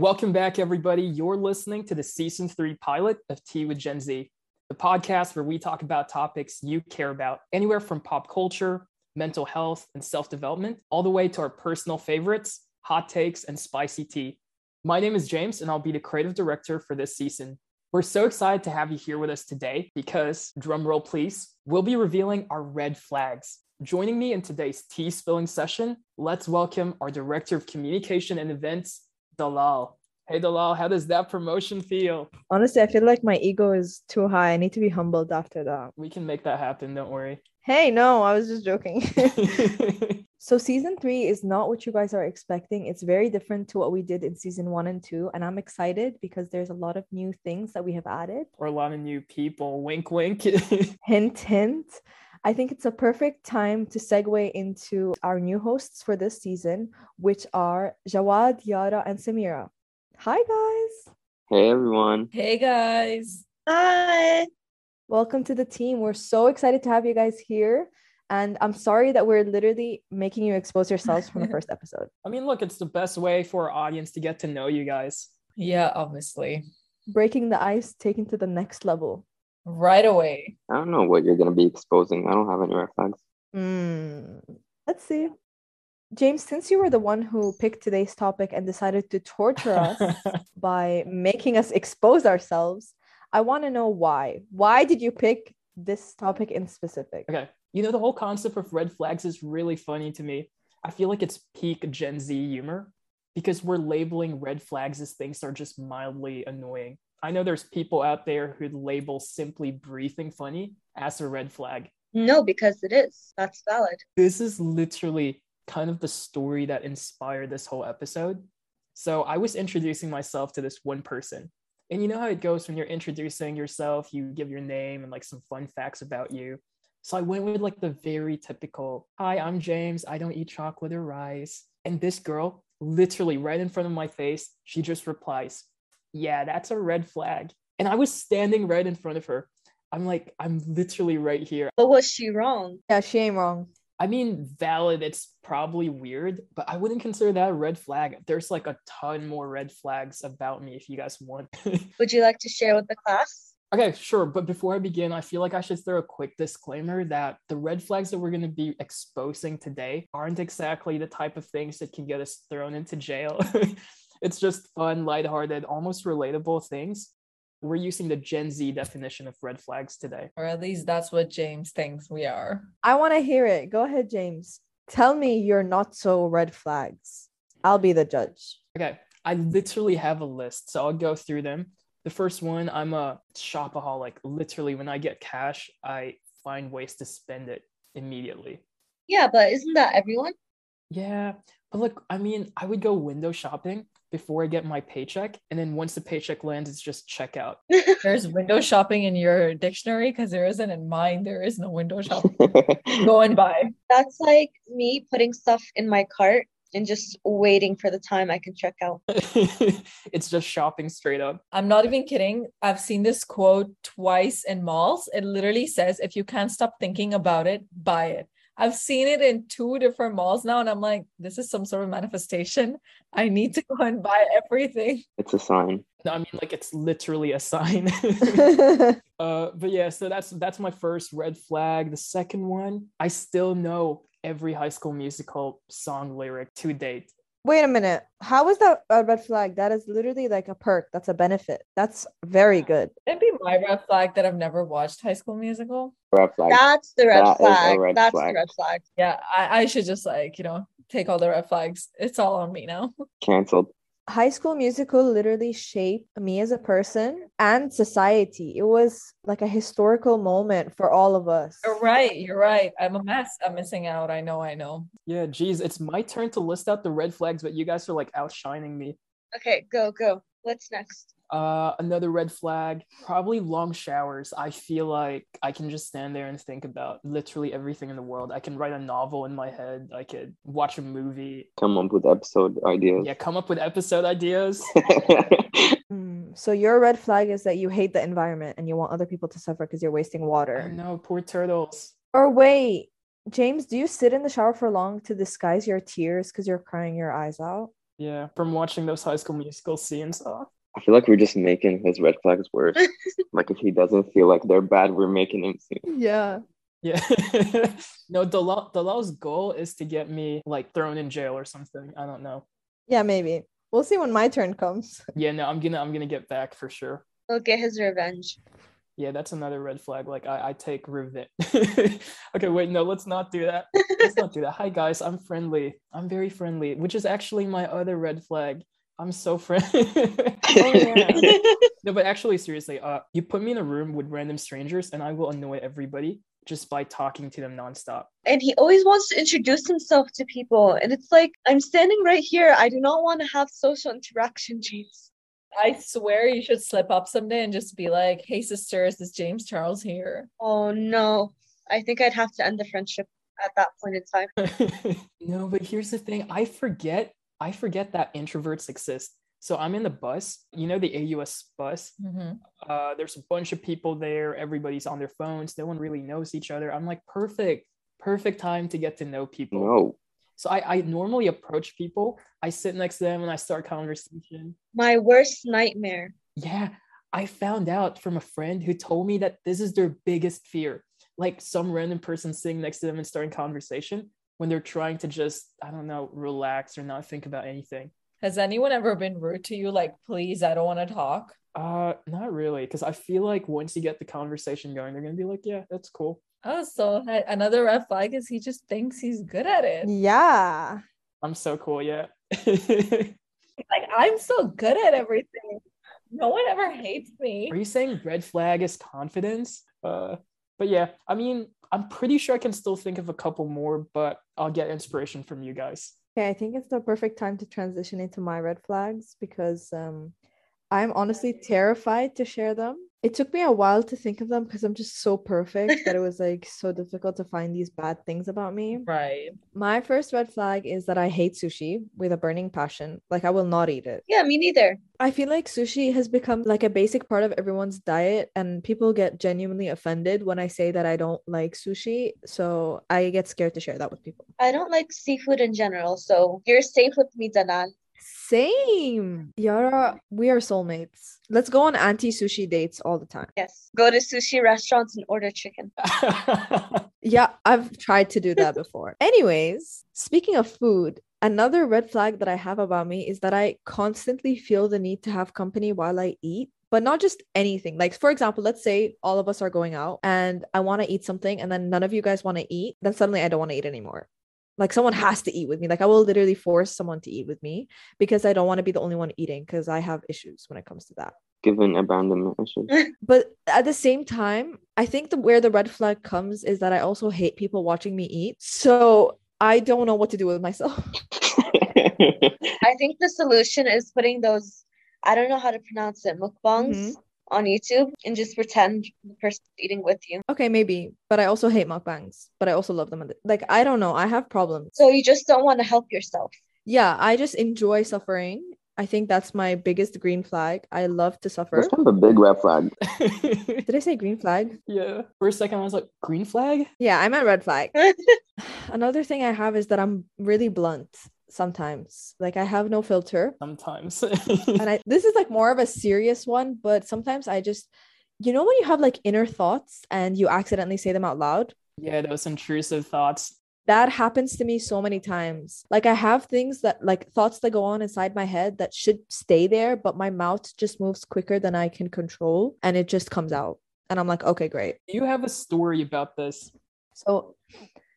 Welcome back, everybody. You're listening to the Season 3 pilot of Tea with Gen Z, the podcast where we talk about topics you care about, anywhere from pop culture, mental health, and self-development, all the way to our personal favorites, hot takes, and spicy tea. My name is James, and I'll be the creative director for this season. We're so excited to have you here with us today because, drumroll please, we'll be revealing our red flags. Joining me in today's tea spilling session, let's welcome our director of communication and events, Dalal. Hey Dalal, how does that promotion feel? Honestly, I feel like my ego is too high. I need to be humbled after that. We can make that happen, don't worry. Hey, no, I was just joking. So season 3 is not what you guys are expecting. It's very different to what we did in season 1 and 2. And I'm excited because there's a lot of new things that we have added. Or a lot of new people. Wink, wink. Hint, hint. I think it's a perfect time to segue into our new hosts for this season, which are Jawad, Yara, and Samira. Hi, guys. Hey, everyone. Hey, guys. Hi. Welcome to the team. We're so excited to have you guys here. And I'm sorry that we're literally making you expose yourselves from the first episode. I mean, look, it's the best way for our audience to get to know you guys. Yeah, obviously. Breaking the ice, taking to the next level. Right away. I don't know what you're going to be exposing. I don't have any red flags. Let's see. James, since you were the one who picked today's topic and decided to torture us by making us expose ourselves, I want to know why. Why did you pick this topic in specific? Okay. You know, the whole concept of red flags is really funny to me. I feel like it's peak Gen Z humor because we're labeling red flags as things that are just mildly annoying. I know there's people out there who label simply breathing funny as a red flag. No, because it is. That's valid. This is literally kind of the story that inspired this whole episode. So I was introducing myself to this one person. And you know how it goes when you're introducing yourself, you give your name and like some fun facts about you. So I went with like the very typical, hi, I'm James. I don't eat chocolate or rice. And this girl, literally right in front of my face, she just replies, yeah, that's a red flag. And I was standing right in front of her. I'm like, I'm literally right here. But was she wrong? Yeah, she ain't wrong. I mean, valid, it's probably weird, but I wouldn't consider that a red flag. There's like a ton more red flags about me if you guys want. Would you like to share with the class? Okay, sure. But before I begin, I feel like I should throw a quick disclaimer that the red flags that we're going to be exposing today aren't exactly the type of things that can get us thrown into jail. It's just fun, lighthearted, almost relatable things. We're using the Gen Z definition of red flags today. Or at least that's what James thinks we are. I want to hear it. Go ahead, James. Tell me you're not so red flags. I'll be the judge. Okay. I literally have a list, so I'll go through them. The first one, I'm a shopaholic. Literally, when I get cash, I find ways to spend it immediately. Yeah, but isn't that everyone? Yeah. But look, I mean, I would go window shopping before I get my paycheck. And then once the paycheck lands, it's just checkout. There's window shopping in your dictionary because there isn't in mine. There is no window shopping. Go and buy. That's like me putting stuff in my cart and just waiting for the time I can check out. It's just shopping straight up. I'm not even kidding. I've seen this quote twice in malls. It literally says, if you can't stop thinking about it, buy it. I've seen it in 2 different malls now, and I'm like, this is some sort of manifestation. I need to go and buy everything. It's a sign. No, I mean, like, it's literally a sign. But yeah, so that's my first red flag. The second one, I still know every High School Musical song lyric to date. Wait a minute. How is that a red flag? That is literally like a perk. That's a benefit. That's very good. It'd be my red flag that I've never watched High School Musical. Red flag. That's the red flag. That's the red flag. Yeah, I should just like, you know, take all the red flags. It's all on me now. Canceled. High School Musical literally shaped me as a person and society. It was like a historical moment for all of us. You're right. I'm a mess. I'm missing out. I know. Yeah, geez, it's my turn to list out the red flags, but you guys are like outshining me. Okay, go. What's next? Another red flag, probably long showers. I feel like I can just stand there and think about literally everything in the world. I can write a novel in my head. I could watch a movie. Come up with episode ideas. So your red flag is that you hate the environment and you want other people to suffer because you're wasting water. No, poor turtles. Or wait, James, do you sit in the shower for long to disguise your tears because you're crying your eyes out? Yeah, from watching those High School Musical scenes. I feel like we're just making his red flags worse. Like, if he doesn't feel like they're bad, we're making him seem. Yeah. Yeah. No, Dalal's goal is to get me, like, thrown in jail or something. I don't know. Yeah, maybe. We'll see when my turn comes. Yeah, no, I'm gonna get back for sure. He'll get his revenge. Yeah, that's another red flag. Like, I take revenge. Okay, wait, no, let's not do that. Let's not do that. Hi, guys. I'm friendly. I'm very friendly, which is actually my other red flag. I'm so friendly. Oh, yeah. No, but actually, seriously, you put me in a room with random strangers and I will annoy everybody just by talking to them nonstop. And he always wants to introduce himself to people. And it's like, I'm standing right here. I do not want to have social interaction, James. I swear you should slip up someday and just be like, hey, sisters, is James Charles here? Oh, no. I think I'd have to end the friendship at that point in time. No, but here's the thing. I forget that introverts exist. So I'm in the bus, you know, the AUS bus. Mm-hmm. There's a bunch of people there. Everybody's on their phones. No one really knows each other. I'm like, perfect time to get to know people. No. So I normally approach people. I sit next to them and I start conversation. My worst nightmare. Yeah. I found out from a friend who told me that this is their biggest fear. Like, some random person sitting next to them and starting conversation when they're trying to just, I don't know, relax or not think about anything. Has anyone ever been rude to you? Like, please, I don't want to talk. Not really, because I feel like once you get the conversation going, they're gonna be like, yeah, that's cool. Oh, so another red flag is he just thinks he's good at it. Yeah. I'm so cool, yeah. Like, I'm so good at everything. No one ever hates me. Are you saying red flag is confidence? But yeah, I mean, I'm pretty sure I can still think of a couple more, but I'll get inspiration from you guys. Okay, I think it's the perfect time to transition into my red flags because I'm honestly terrified to share them. It took me a while to think of them because I'm just so perfect that it was like so difficult to find these bad things about me. Right. My first red flag is that I hate sushi with a burning passion. Like, I will not eat it. Yeah, me neither. I feel like sushi has become like a basic part of everyone's diet, and people get genuinely offended when I say that I don't like sushi. So I get scared to share that with people. I don't like seafood in general. So you're safe with me, Danal. Same. Yara, we are soulmates. Let's go on anti-sushi dates all the time. Yes. Go to sushi restaurants and order chicken. Yeah, I've tried to do that before. Anyways, speaking of food, another red flag that I have about me is that I constantly feel the need to have company while I eat. But not just anything. Like, for example, let's say all of us are going out and I want to eat something and then none of you guys want to eat. Then suddenly I don't want to eat anymore. Like, someone has to eat with me. Like, I will literally force someone to eat with me because I don't want to be the only one eating because I have issues when it comes to that. Given abandonment issues. But at the same time, I think where the red flag comes is that I also hate people watching me eat. So I don't know what to do with myself. I think the solution is putting those, I don't know how to pronounce it, mukbangs. Mm-hmm. On YouTube and just pretend the person's eating with you. Okay, maybe. But I also hate mukbangs. But I also love them. Like, I don't know. I have problems. So you just don't want to help yourself. Yeah, I just enjoy suffering. I think that's my biggest green flag. I love to suffer. That's kind of a big red flag. Did I say green flag? Yeah. For a second, I was like, green flag? Yeah, I meant red flag. Another thing I have is that I'm really blunt. Sometimes, like, I have no filter sometimes. And this is like more of a serious one, but sometimes I just, you know, when you have like inner thoughts and you accidentally say them out loud. Yeah, those intrusive thoughts. That happens to me so many times. Like, I have things that, like, thoughts that go on inside my head that should stay there, but my mouth just moves quicker than I can control and it just comes out, and I'm like, okay, great. You have a story about this. So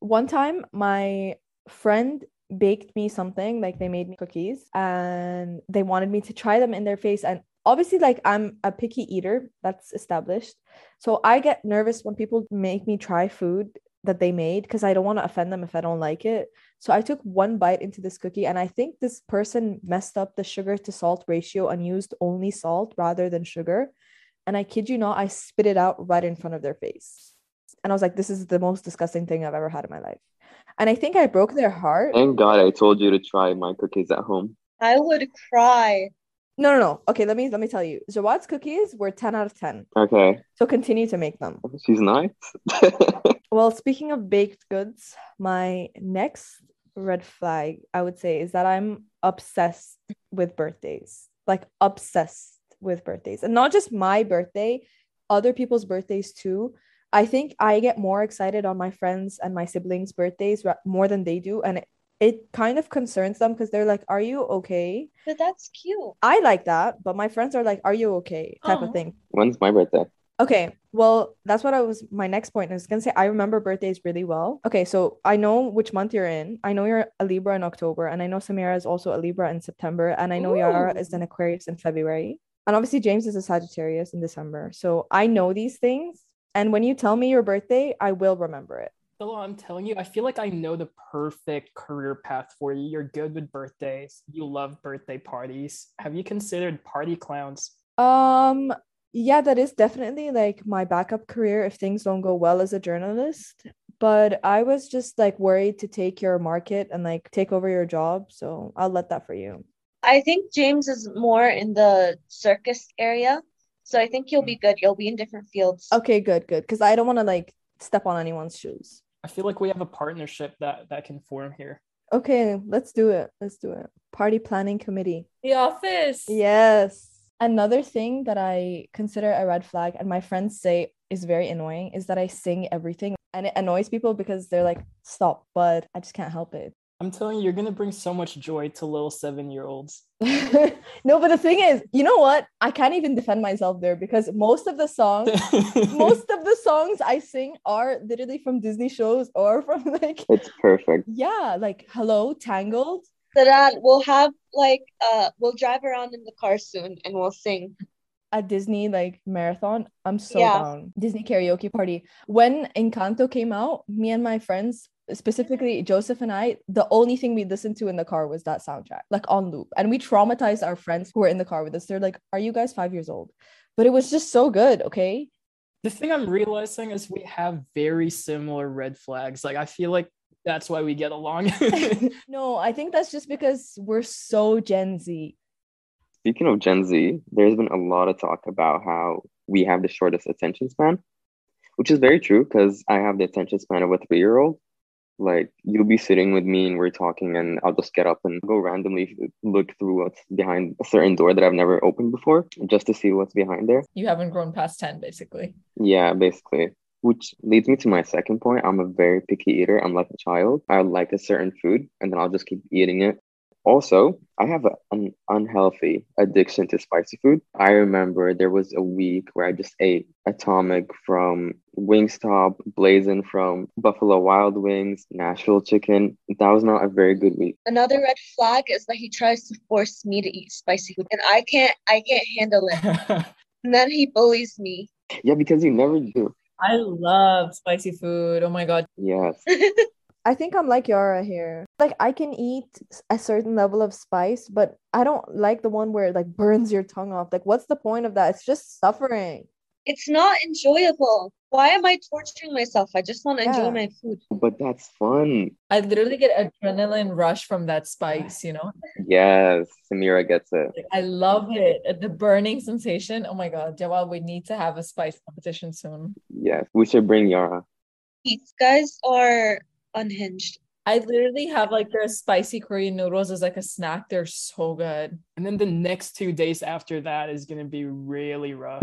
one time my friend baked me something, like they made me cookies and they wanted me to try them in their face, and obviously, like, I'm a picky eater, that's established, so I get nervous when people make me try food that they made because I don't want to offend them if I don't like it. So I took one bite into this cookie, and I think this person messed up the sugar to salt ratio and used only salt rather than sugar, and I kid you not, I spit it out right in front of their face. And I was like, this is the most disgusting thing I've ever had in my life. And I think I broke their heart. Thank God I told you to try my cookies at home. I would cry. No. Okay, let me tell you. Jawad's cookies were 10 out of 10. Okay. So continue to make them. She's nice. Well, speaking of baked goods, my next red flag I would say is that I'm obsessed with birthdays, like obsessed with birthdays, and not just my birthday, other people's birthdays too. I think I get more excited on my friends and my siblings' birthdays more than they do, and it kind of concerns them because they're like, are you okay? But that's cute. I like that, but my friends are like, are you okay? Type of thing. When's my birthday? Okay, well, that's what I was, my next point. I was going to say, I remember birthdays really well. Okay, so I know which month you're in. I know you're a Libra in October, and I know Samira is also a Libra in September, and I know Yara is an Aquarius in February. And obviously, James is a Sagittarius in December. So I know these things. And when you tell me your birthday, I will remember it. Philo, I'm telling you, I feel like I know the perfect career path for you. You're good with birthdays. You love birthday parties. Have you considered party clowns? Yeah, that is definitely like my backup career if things don't go well as a journalist. But I was just like worried to take your market and like take over your job. So I'll let that for you. I think James is more in the circus area. So I think you'll be good. You'll be in different fields. Okay, good. Because I don't want to like step on anyone's shoes. I feel like we have a partnership that can form here. Okay, let's do it. Party planning committee. The office. Yes. Another thing that I consider a red flag and my friends say is very annoying is that I sing everything. And it annoys people because they're like, stop, but I just can't help it. I'm telling you, you're going to bring so much joy to little 7-year-olds. No, but the thing is, you know what? I can't even defend myself there because most of the songs I sing are literally from Disney shows or from like... It's perfect. Yeah, like, hello, Tangled. Saran, we'll have like, we'll drive around in the car soon and we'll sing. A Disney like marathon. I'm so down. Disney karaoke party. When Encanto came out, me and my friends, specifically Joseph and I, the only thing we listened to in the car was that soundtrack, like on loop. And we traumatized our friends who were in the car with us. They're like, are you guys 5 years old? But it was just so good, okay? The thing I'm realizing is we have very similar red flags. Like, I feel like that's why we get along. No, I think that's just because we're so Gen Z. Speaking of Gen Z, there's been a lot of talk about how we have the shortest attention span, which is very true because I have the attention span of a 3-year-old. Like, you'll be sitting with me and we're talking and I'll just get up and go randomly look through what's behind a certain door that I've never opened before just to see what's behind there. You haven't grown past 10, basically. Yeah, basically. Which leads me to my second point. I'm a very picky eater. I'm like a child. I like a certain food and then I'll just keep eating it. Also, I have an unhealthy addiction to spicy food. I remember there was a week where I just ate Atomic from Wingstop, Blazin' from Buffalo Wild Wings, Nashville Chicken. That was not a very good week. Another red flag is that he tries to force me to eat spicy food and I can't handle it. And then he bullies me. Yeah, because you never do. I love spicy food. Oh my God. Yes. I think I'm like Yara here. Like, I can eat a certain level of spice, but I don't like the one where it like burns your tongue off. Like, what's the point of that? It's just suffering. It's not enjoyable. Why am I torturing myself? I just want to enjoy my food. But that's fun. I literally get adrenaline rush from that spice, you know? Yes, Samira gets it. I love it. The burning sensation. Oh my God, Jawad, we need to have a spice competition soon. Yes, we should bring Yara. These guys are unhinged. I literally have like their spicy Korean noodles as like a snack. They're so good. And then the next 2 days after that is going to be really rough.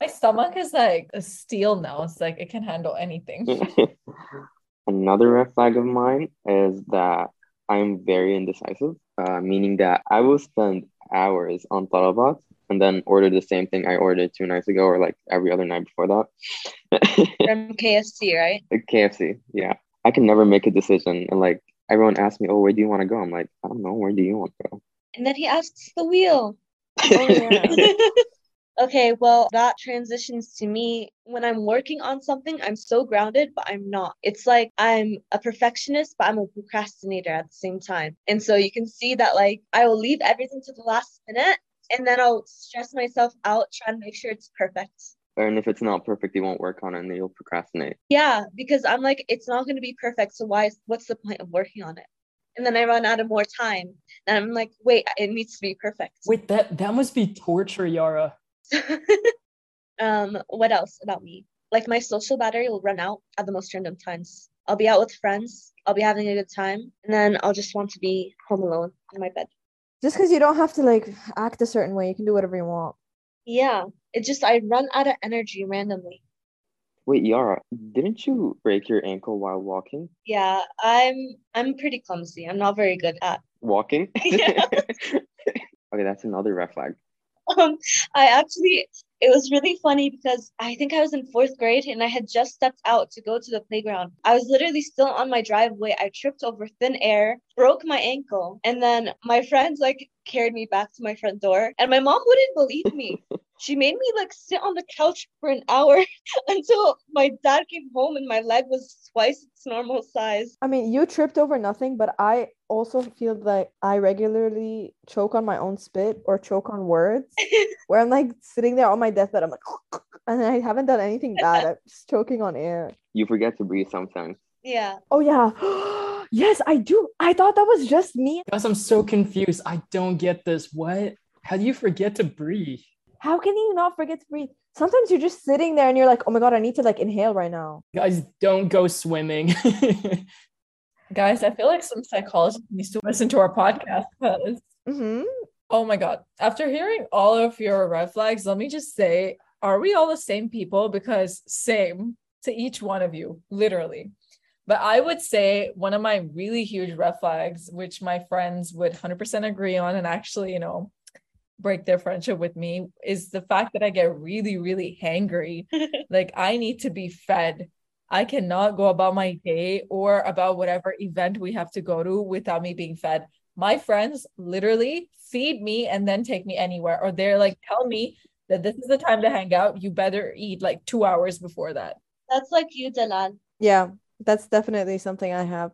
My stomach is like a steel now. It's like it can handle anything. Another red flag of mine is that I'm very indecisive, meaning that I will spend hours on Talabat and then order the same thing I ordered 2 nights ago or like every other night before that. From KFC, right? KFC, yeah. I can never make a decision. And like, everyone asks me, oh, where do you want to go? I'm like, I don't know. Where do you want to go? And then he asks the wheel. Oh, yeah. Okay, well, that transitions to me. When I'm working on something, I'm so grounded, but I'm not. It's like I'm a perfectionist, but I'm a procrastinator at the same time. And so you can see that like, I will leave everything to the last minute and then I'll stress myself out trying to make sure it's perfect. And if it's not perfect, you won't work on it and you'll procrastinate. Yeah, because I'm like, it's not going to be perfect. So what's the point of working on it? And then I run out of more time. And I'm like, wait, it needs to be perfect. Wait, that must be torture, Yara. What else about me? Like, my social battery will run out at the most random times. I'll be out with friends. I'll be having a good time. And then I'll just want to be home alone in my bed. Just because you don't have to, like, act a certain way. You can do whatever you want. Yeah. It's just I run out of energy randomly. Wait, Yara, didn't you break your ankle while walking? Yeah, I'm pretty clumsy. I'm not very good at walking. Yeah. Okay, that's another red flag. It was really funny because I think I was in 4th grade and I had just stepped out to go to the playground. I was literally still on my driveway. I tripped over thin air, broke my ankle, and then my friends like carried me back to my front door. And my mom wouldn't believe me. She made me like sit on the couch for an hour until my dad came home and my leg was twice its normal size. I mean, you tripped over nothing, but I also feel like I regularly choke on my own spit or choke on words where I'm like sitting there on my deathbed. I'm like, and I haven't done anything bad. I'm just choking on air. You forget to breathe sometimes. Yeah. Oh, yeah. Yes, I do. I thought that was just me. Guys, I'm so confused. I don't get this. What? How do you forget to breathe? How can you not forget to breathe? Sometimes you're just sitting there and you're like, oh my God, I need to like inhale right now. Guys, don't go swimming. Guys, I feel like some psychologists need to listen to our podcast. Mm-hmm. Oh my God. After hearing all of your red flags, let me just say, are we all the same people? Because same to each one of you, literally. But I would say one of my really huge red flags, which my friends would 100% agree on and actually, you know, break their friendship with me, is the fact that I get really, really hangry. Like I need to be fed. I cannot go about my day or about whatever event we have to go to without me being fed. My friends literally feed me and then take me anywhere. Or they're like, tell me that this is the time to hang out. You better eat like 2 hours before that. That's like you, Dalal. Yeah, that's definitely something I have.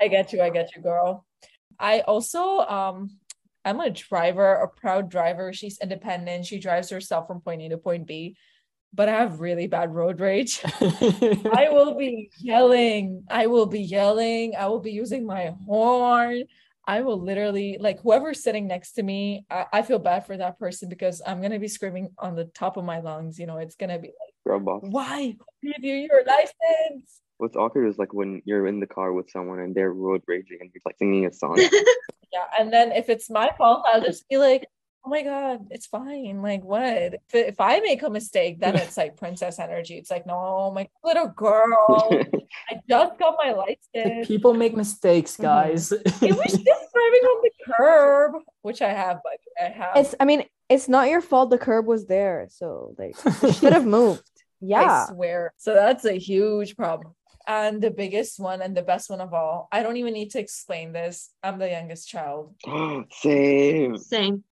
I get you, girl. I also, I'm a driver, a proud driver. She's independent. She drives herself from point A to point B, but I have really bad road rage. I will be yelling. I will be using my horn. I will literally, like, whoever's sitting next to me, I feel bad for that person because I'm going to be screaming on the top of my lungs. You know, it's going to be like, girl boss, why give you your license? What's awkward is like when you're in the car with someone and they're road raging and you're like singing a song. Yeah, and then if it's my fault, I'll just be like, oh my God, it's fine. Like what? If I make a mistake, then it's like princess energy. It's like, no, my little girl, I just got my license. People make mistakes, guys. It was just driving on the curb, which I have, by the way. It's not your fault. The curb was there. So like, you should have moved. Yeah. I swear. So that's a huge problem. And the biggest one and the best one of all, I don't even need to explain this. I'm the youngest child. Same.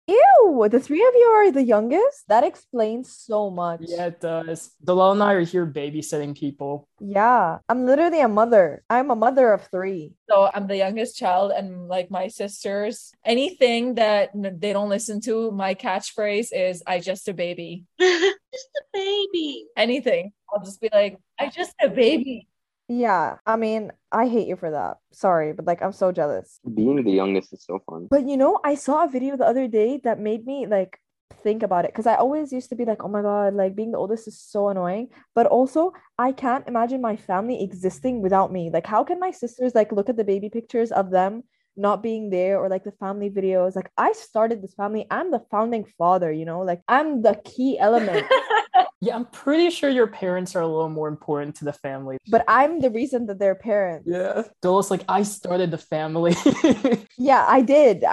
Ew, the three of you are the youngest? That explains so much. Yeah, it does. Dalal and I are here babysitting people. Yeah, I'm literally a mother. I'm a mother of 3. So I'm the youngest child and like my sisters, anything that they don't listen to, my catchphrase is, I just a baby. Just a baby. Anything. I'll just be like, I just a baby. Yeah, I mean, I hate you for that. Sorry, but like, I'm so jealous. Being the youngest is so fun. But you know, I saw a video the other day that made me like think about it because I always used to be like, oh my God, like being the oldest is so annoying. But also, I can't imagine my family existing without me. Like, how can my sisters like look at the baby pictures of them not being there or like the family videos? Like, I started this family. I'm the founding father, you know, like I'm the key element. Yeah, I'm pretty sure your parents are a little more important to the family. But I'm the reason that they're parents. Yeah. Dolos, like, I started the family. Yeah, I did.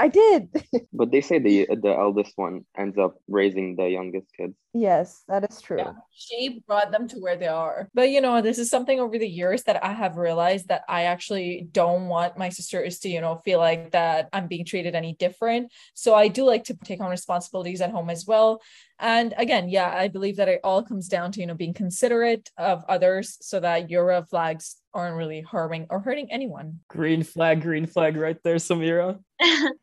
But they say the eldest one ends up raising the youngest kids. Yes, that is true. Yeah, she brought them to where they are. But, you know, this is something over the years that I have realized that I actually don't want my sisters to, you know, feel like that I'm being treated any different. So I do like to take on responsibilities at home as well. And again, yeah, I believe that it all comes down to, you know, being considerate of others so that your red flags aren't really harming or hurting anyone. Green flag right there, Samira.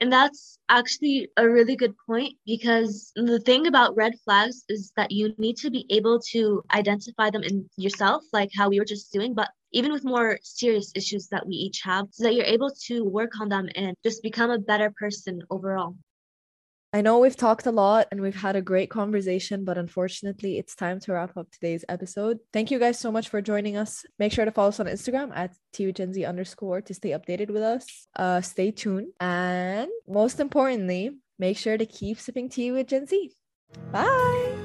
And that's actually a really good point because the thing about red flags is that you need to be able to identify them in yourself, like how we were just doing, but even with more serious issues that we each have so that you're able to work on them and just become a better person overall. I know we've talked a lot and we've had a great conversation, but unfortunately, it's time to wrap up today's episode. Thank you guys so much for joining us. Make sure to follow us on Instagram at @TWGZ_ to stay updated with us. Stay tuned. And most importantly, make sure to keep sipping tea with Gen Z. Bye.